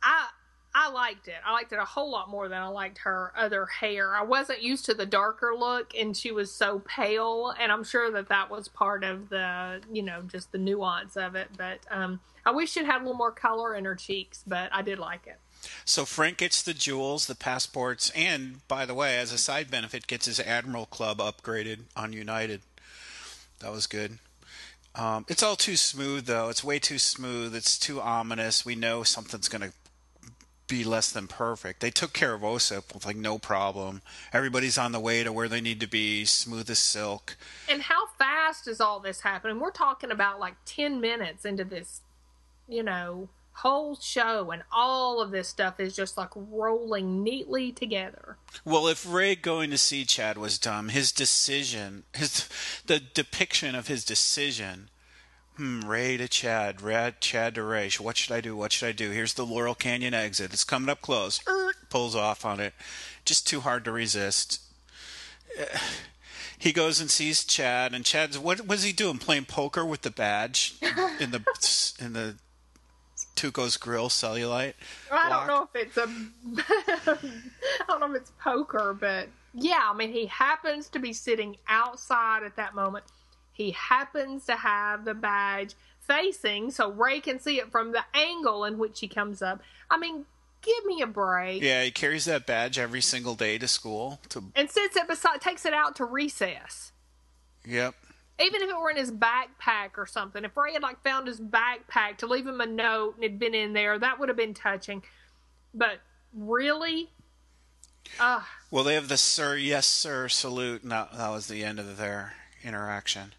I... I liked it. I liked it a whole lot more than I liked her other hair. I wasn't used to the darker look, and she was so pale, and I'm sure that that was part of the, you know, just the nuance of it. But um, I wish she'd had a little more color in her cheeks, but I did like it. So Frank gets the jewels, the passports, and, by the way, as a side benefit, gets his Admiral Club upgraded on United. That was good. Um, it's all too smooth, though. It's way too smooth. It's too ominous. We know something's going to be less than perfect. They took care of Osip with like no problem. Everybody's on the way to where they need to be, smooth as silk. And how fast is all this happening? We're talking about like ten minutes into this, you know, whole show, and all of this stuff is just like rolling neatly together. Well, if Ray going to see Chad was dumb, his decision, his the depiction of his decision. Hmm, Ray to Chad, Rad, Chad to Ray. What should I do? What should I do? Here's the Laurel Canyon exit. It's coming up close. Er, pulls off on it. Just too hard to resist. Uh, he goes and sees Chad, and Chad's, what was he doing? Playing poker with the badge in the in the Tuco's Grill cellulite? I don't block. know if it's a I don't know if it's poker, but yeah, I mean, he happens to be sitting outside at that moment. He happens to have the badge facing, so Ray can see it from the angle in which he comes up. I mean, give me a break. Yeah, he carries that badge every single day to school. To... And sits it beside, takes it out to recess. Yep. Even if it were in his backpack or something. If Ray had, like, found his backpack to leave him a note and it'd been in there, that would have been touching. But really? Ugh. Well, they have the sir, yes, sir, salute. No, that was the end of their interaction.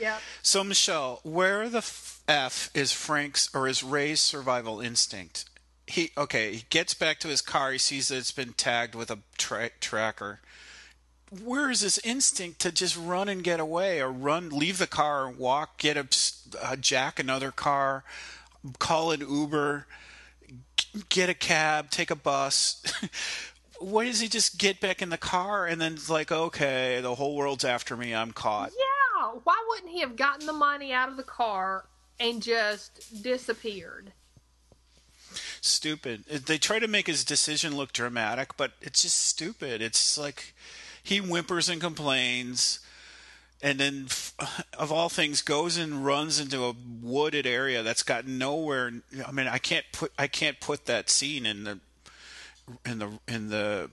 Yeah. So, Michelle, where the F is Frank's or is Ray's survival instinct? He okay. He gets back to his car. He sees that it's been tagged with a tra- tracker. Where is his instinct to just run and get away, or run, leave the car, walk, get a uh, jack another car, call an Uber, g- get a cab, take a bus? why does he just get back in the car and then it's like, okay, the whole world's after me, I'm caught? Yeah, why wouldn't he have gotten the money out of the car and just disappeared? Stupid. They try to make his decision look dramatic, but it's just stupid. It's like he whimpers and complains, and then, of all things, goes and runs into a wooded area that's got nowhere. I mean, I can't put I can't put that scene in the in the in the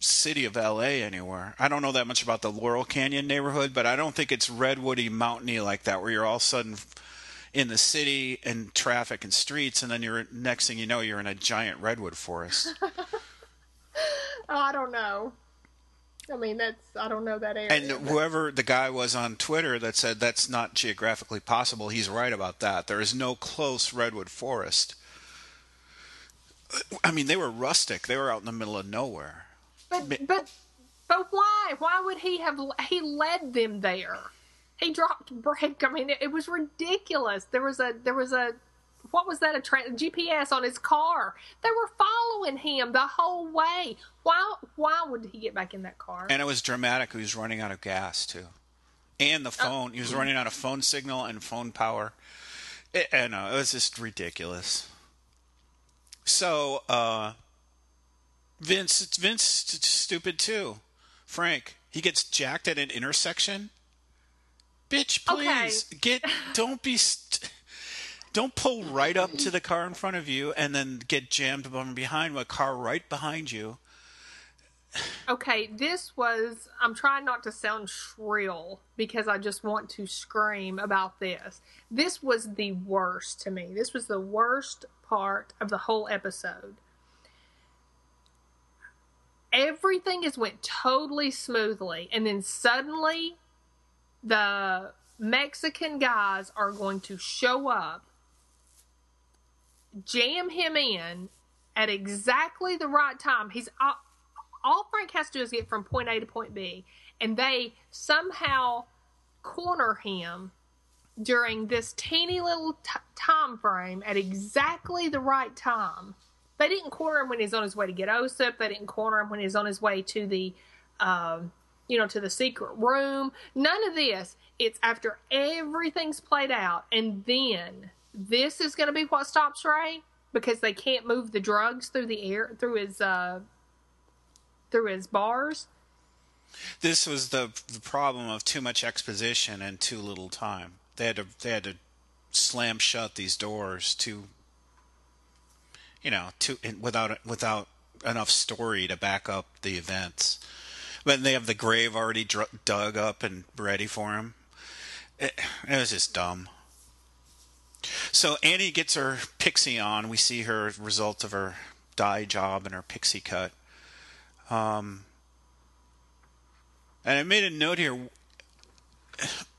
city of L A anywhere. I don't know that much about the Laurel Canyon neighborhood, but I don't think it's redwoody, mountainy like that, where you're all of a sudden in the city and traffic and streets, and then you're next thing you know, you're in a giant redwood forest. I don't know. I mean, that's, I don't know that area. And whoever the guy was on Twitter that said that's not geographically possible, he's right about that. There is no close redwood forest. I mean, they were rustic. They were out in the middle of nowhere. But but but why? Why would he have? He led them there. He dropped brake. I mean, it, it was ridiculous. There was a there was a what was that a tra- G P S on his car? They were following him the whole way. Why why would he get back in that car? And it was dramatic. He was running out of gas too, and the phone. Oh. He was running out of phone signal and phone power. It, and uh, it was just ridiculous. So uh, Vince Vince st- stupid too. Frank, he gets jacked at an intersection. Bitch, please okay. get don't be. St- Don't pull right up to the car in front of you and then get jammed from behind a car right behind you. Okay, this was... I'm trying not to sound shrill because I just want to scream about this. This was the worst to me. This was the worst part of the whole episode. Everything has went totally smoothly, and then suddenly the Mexican guys are going to show up, jam him in at exactly the right time. He's all, all Frank has to do is get from point A to point B, and they somehow corner him during this teeny little t- time frame at exactly the right time. They didn't corner him when he's on his way to get Osip. They didn't corner him when he's on his way to the, um, you know, to the secret room. None of this. It's after everything's played out, and then this is going to be what stops Ray, because they can't move the drugs through the air through his uh, through his bars. This was the the problem of too much exposition and too little time. They had to they had to slam shut these doors too, you know, too without without enough story to back up the events. But they have the grave already dr- dug up and ready for him. It, it was just dumb. So Annie gets her pixie on. We see her result of her dye job and her pixie cut. Um, and I made a note here.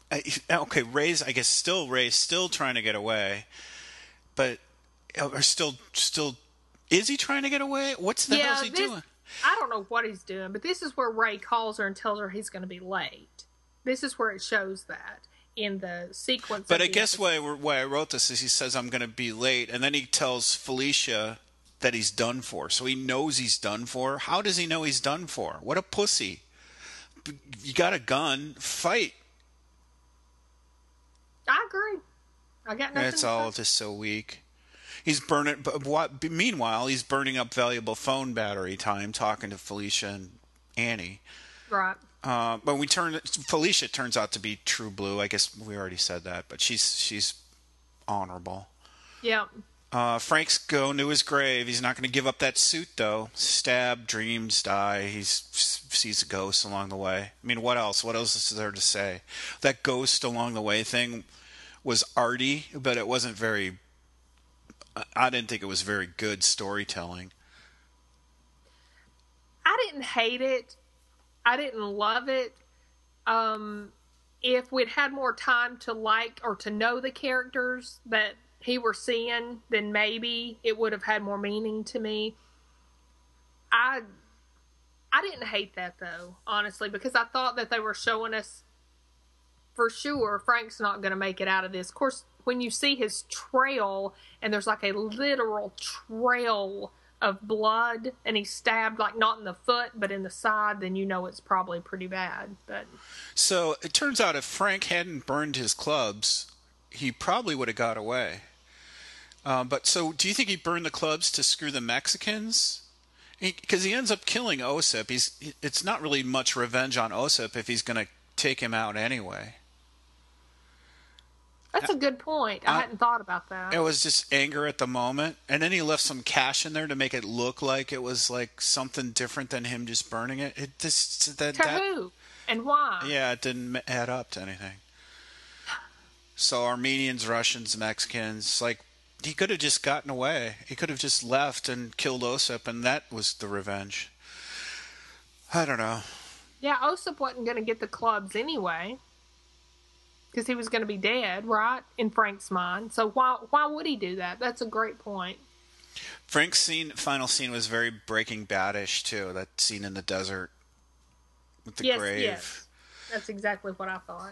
I, okay, Ray's, I guess, still Ray's still trying to get away, but or still still is he trying to get away? What's the yeah, hell is he this- doing? I don't know what he's doing, but this is where Ray calls her and tells her he's going to be late. This is where it shows that in the sequence. But I guess why, why I wrote this is he says, I'm going to be late, and then he tells Felicia that he's done for. So he knows he's done for. How does he know he's done for? What a pussy. You got a gun. Fight. I agree. I got nothing. It's all just so weak. He's burning. But what, meanwhile, he's burning up valuable phone battery time talking to Felicia and Annie. Right. Uh, but we turn. Felicia turns out to be true blue. I guess we already said that, but she's she's honorable. Yeah. Uh, Frank's going to his grave. He's not going to give up that suit though. Stab, dreams, die. He sees a ghost along the way. I mean, what else? What else is there to say? That ghost along the way thing was arty, but it wasn't very. I didn't think it was very good storytelling. I didn't hate it. I didn't love it. Um, if we'd had more time to like or to know the characters that he were seeing, then maybe it would have had more meaning to me. I I didn't hate that, though, honestly, because I thought that they were showing us for sure Frank's not going to make it out of this. Of course, when you see his trail, and there's like a literal trail of blood and he's stabbed, like, not in the foot but in the side, then you know it's probably pretty bad. But so it turns out if Frank hadn't burned his clubs, he probably would have got away. Um, but so do you think he burned the clubs to screw the Mexicans? Because he, he ends up killing Osip. He's, it's not really much revenge on Osip if he's going to take him out anyway. That's a good point. I, I hadn't thought about that. It was just anger at the moment. And then he left some cash in there to make it look like it was like something different than him just burning it. It just, that, to that, who? And why? Yeah, it didn't add up to anything. So Armenians, Russians, Mexicans, like, he could have just gotten away. He could have just left and killed Osip, and that was the revenge. I don't know. Yeah, Osip wasn't going to get the clubs anyway, because he was going to be dead, right, in Frank's mind. So why why would he do that? That's a great point. Frank's scene, final scene was very Breaking Bad-ish, too, that scene in the desert with the yes, grave. Yes, that's exactly what I thought.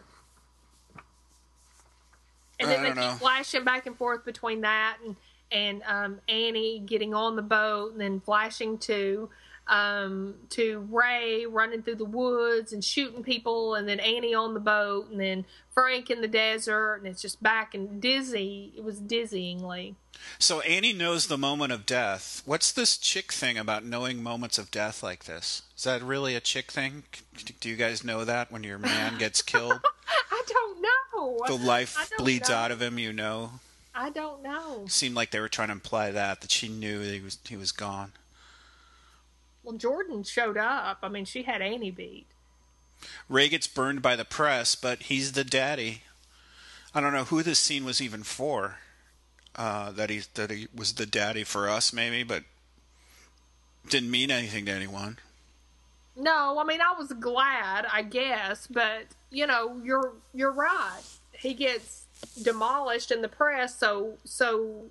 And then I don't they keep know. flashing back and forth between that and, and um, Annie getting on the boat and then flashing to um, to Ray running through the woods and shooting people, and then Annie on the boat, and then Frank in the desert, and it's just back and dizzy. It was dizzyingly. So Annie knows the moment of death. What's this chick thing about knowing moments of death like this? Is that really a chick thing? Do you guys know that when your man gets killed? I don't know. The life bleeds know. out of him, you know. I don't know. It seemed like they were trying to imply that, that she knew that he was, he was gone. Well, Jordan showed up. I mean, she had Annie beat. Ray gets burned by the press, but he's the daddy. I don't know who this scene was even for. Uh, that he that he was the daddy for us, maybe, but didn't mean anything to anyone. No, I mean, I was glad, I guess, but you know, you're you're right. He gets demolished in the press, so so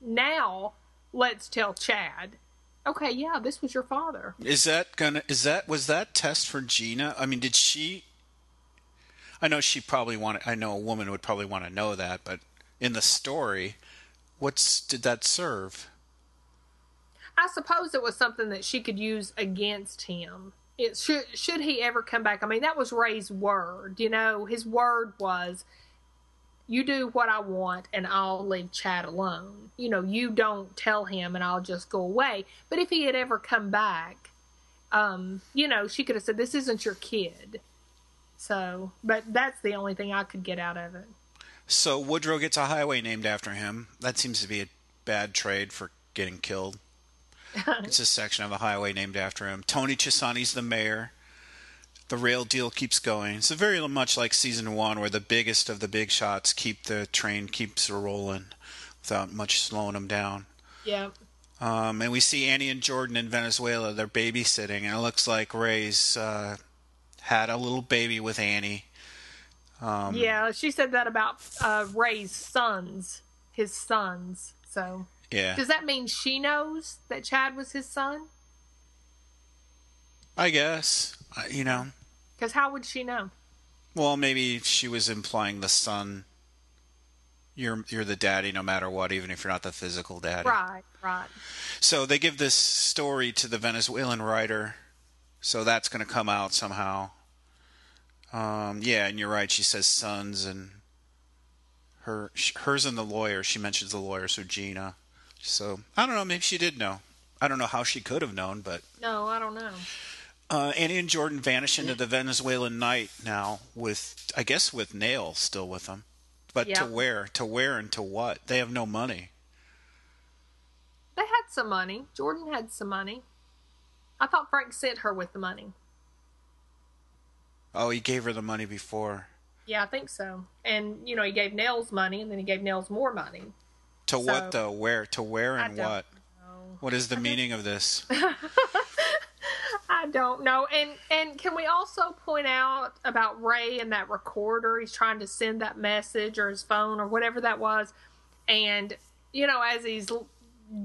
now let's tell Chad. Okay, yeah, this was your father. Is that gonna? Is that was that test for Gina? I mean, did she? I know she probably wanted. I know a woman would probably want to know that, but in the story, what's did that serve? I suppose it was something that she could use against him. It should should he ever come back? I mean, that was Ray's word. You know, his word was, "You do what I want, and I'll leave Chad alone. You know, you don't tell him, and I'll just go away." But if he had ever come back, um, you know, she could have said, "This isn't your kid." So, but that's the only thing I could get out of it. So Woodrow gets a highway named after him. That seems to be a bad trade for getting killed. It's a section of a highway named after him. Tony Chisani's the mayor. The rail deal keeps going. It's very much like season one, where the biggest of the big shots keep the train keeps rolling without much slowing them down. Yeah. Um, and we see Annie and Jordan in Venezuela. They're babysitting, and it looks like Ray's uh, had a little baby with Annie. Um, yeah, she said that about uh, Ray's sons, his sons. So. Yeah. Does that mean she knows that Chad was his son? I guess. Uh, you know. Because how would she know? Well, maybe she was implying the son. You're you're the daddy no matter what, even if you're not the physical daddy. Right, right. So they give this story to the Venezuelan writer. So that's going to come out somehow. Um, yeah, and you're right. She says sons, and her hers and the lawyer. She mentions the lawyer, so Gina. So, I don't know, maybe she did know. I don't know how she could have known, but... No, I don't know. Uh, Annie and Jordan vanish into the Venezuelan night now with, I guess, with Nails still with them. But yeah. to where? To where and to what? They have no money. They had some money. Jordan had some money. I thought Frank sent her with the money. Oh, he gave her the money before. Yeah, I think so. And, you know, he gave Nails money, and then he gave Nails more money. To so, what, though? Where? To where and what? Know. What is the meaning of this? I don't know. And and can we also point out about Ray and that recorder? He's trying to send that message, or his phone, or whatever that was. And, you know, as he's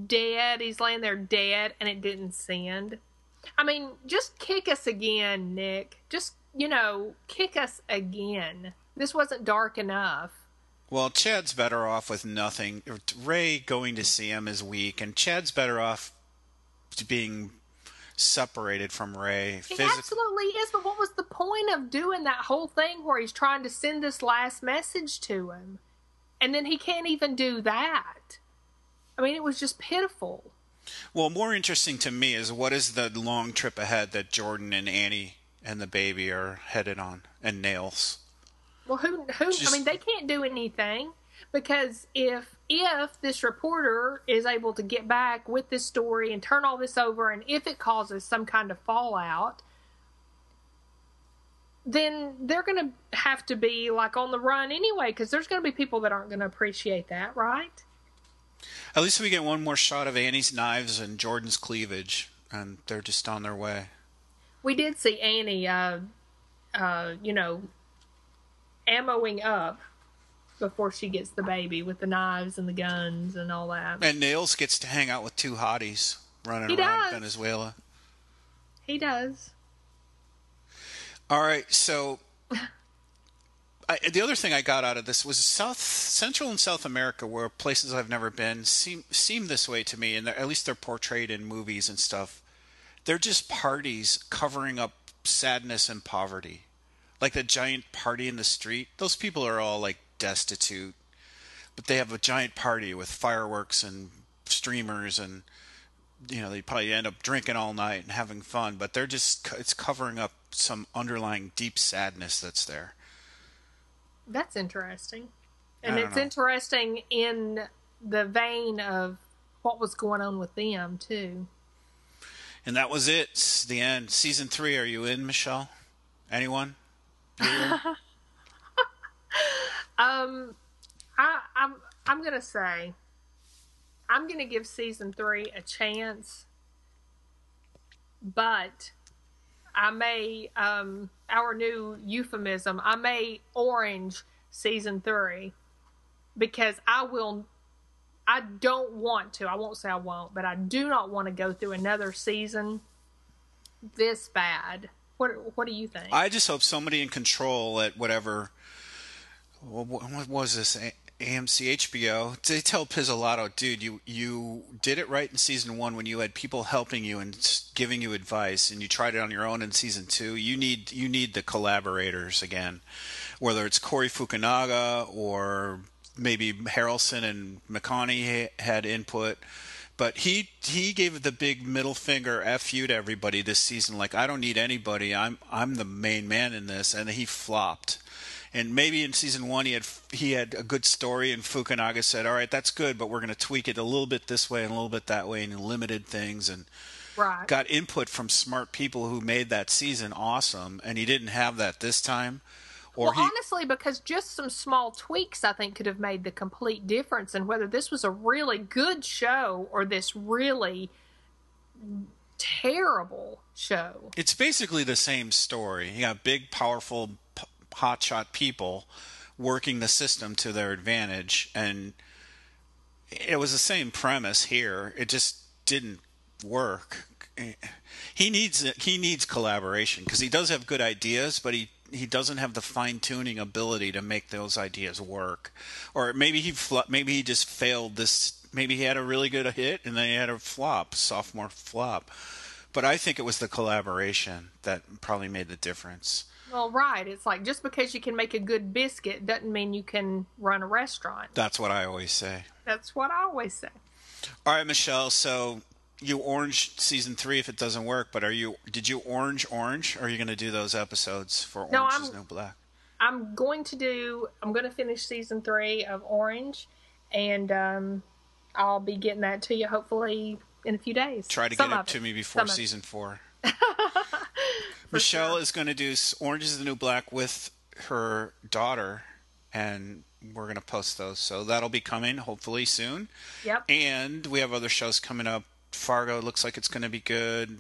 dead, he's laying there dead, and it didn't send. I mean, just kick us again, Nick. Just, you know, kick us again. This wasn't dark enough. Well, Chad's better off with nothing. Ray going to see him is weak, and Chad's better off being separated from Ray. Physically. He absolutely is, but what was the point of doing that whole thing where he's trying to send this last message to him? And then he can't even do that. I mean, it was just pitiful. Well, more interesting to me is what is the long trip ahead that Jordan and Annie and the baby are headed on, and Nails. Well, who? Who? Just, I mean, they can't do anything because if if this reporter is able to get back with this story and turn all this over, and if it causes some kind of fallout, then they're going to have to be like on the run anyway, because there's going to be people that aren't going to appreciate that, right? At least we get one more shot of Annie's knives and Jordan's cleavage, and they're just on their way. We did see Annie, uh, uh, you know, ammoing up before she gets the baby with the knives and the guns and all that. And Nails gets to hang out with two hotties running he around does. Venezuela. He does. All right, so... I, the other thing I got out of this was South Central and South America were places I've never been seem seem this way to me, and at least they're portrayed in movies and stuff. They're just parties covering up sadness and poverty, like the giant party in the street. Those people are all like destitute, but they have a giant party with fireworks and streamers, and you know they probably end up drinking all night and having fun. But they're just it's covering up some underlying deep sadness that's there. That's interesting. And it's know. interesting in the vein of what was going on with them, too. And that was it. It's the end. Season three, are you in, Michelle? Anyone? In? um, I, I'm, I'm going to say, I'm going to give season three a chance. But... I may, um, our new euphemism, I may orange season three because I will, I don't want to, I won't say I won't, but I do not want to go through another season this bad. What, what do you think? I just hope somebody in control at whatever, what was this, A M C, H B O, they tell Pizzolatto, dude, you, you did it right in season one when you had people helping you and giving you advice, and you tried it on your own in season two. You need you need the collaborators again, whether it's Corey Fukunaga or maybe Harrelson and McConaughey had input. But he he gave the big middle finger F you to everybody this season. Like, I don't need anybody. I'm I'm the main man in this, and he flopped. And maybe in season one he had he had a good story, and Fukunaga said, "All right, that's good, but we're going to tweak it a little bit this way and a little bit that way," and limited things, and right. got input from smart people who made that season awesome. And he didn't have that this time. Or well, he... honestly, because just some small tweaks I think could have made the complete difference in whether this was a really good show or this really terrible show. It's basically the same story. You got big, powerful. Hotshot people working the system to their advantage, and it was the same premise here. It just didn't work. He needs he needs collaboration because he does have good ideas, but he he doesn't have the fine tuning ability to make those ideas work. Or maybe he maybe he just failed this. Maybe he had a really good hit and then he had a flop, sophomore flop. But I think it was the collaboration that probably made the difference. Well, right. It's like just because you can make a good biscuit doesn't mean you can run a restaurant. That's what I always say. That's what I always say. All right, Michelle. So you orange season three if it doesn't work, but are you? Did you orange orange? Or are you going to do those episodes for Orange no, I'm, is New Black? I'm going to do. I'm going to finish season three of Orange, and um, I'll be getting that to you hopefully in a few days. Try to Some get it, it to me before Some season four. Michelle sure. is going to do Orange is the New Black with her daughter, and we're going to post those. So that'll be coming hopefully soon. Yep. And we have other shows coming up. Fargo looks like it's going to be good.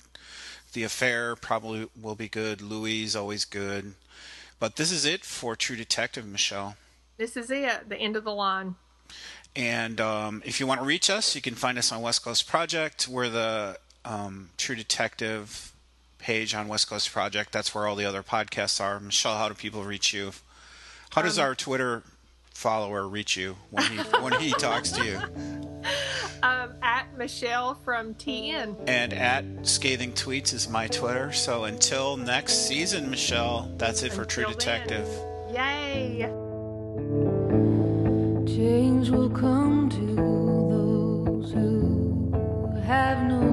The Affair probably will be good. Louis always good. But this is it for True Detective, Michelle. This is it. The end of the line. And um, if you want to reach us, you can find us on West Coast Project. We're the um, True Detective page on West Coast Project. That's where all the other podcasts are. Michelle, how do people reach you? How does um, our Twitter follower reach you when he when he talks to you? Um, at Michelle from T N. And at Scathing Tweets is my Twitter. So until next season, Michelle, that's it until for True then. Detective. Yay! Change will come to those who have no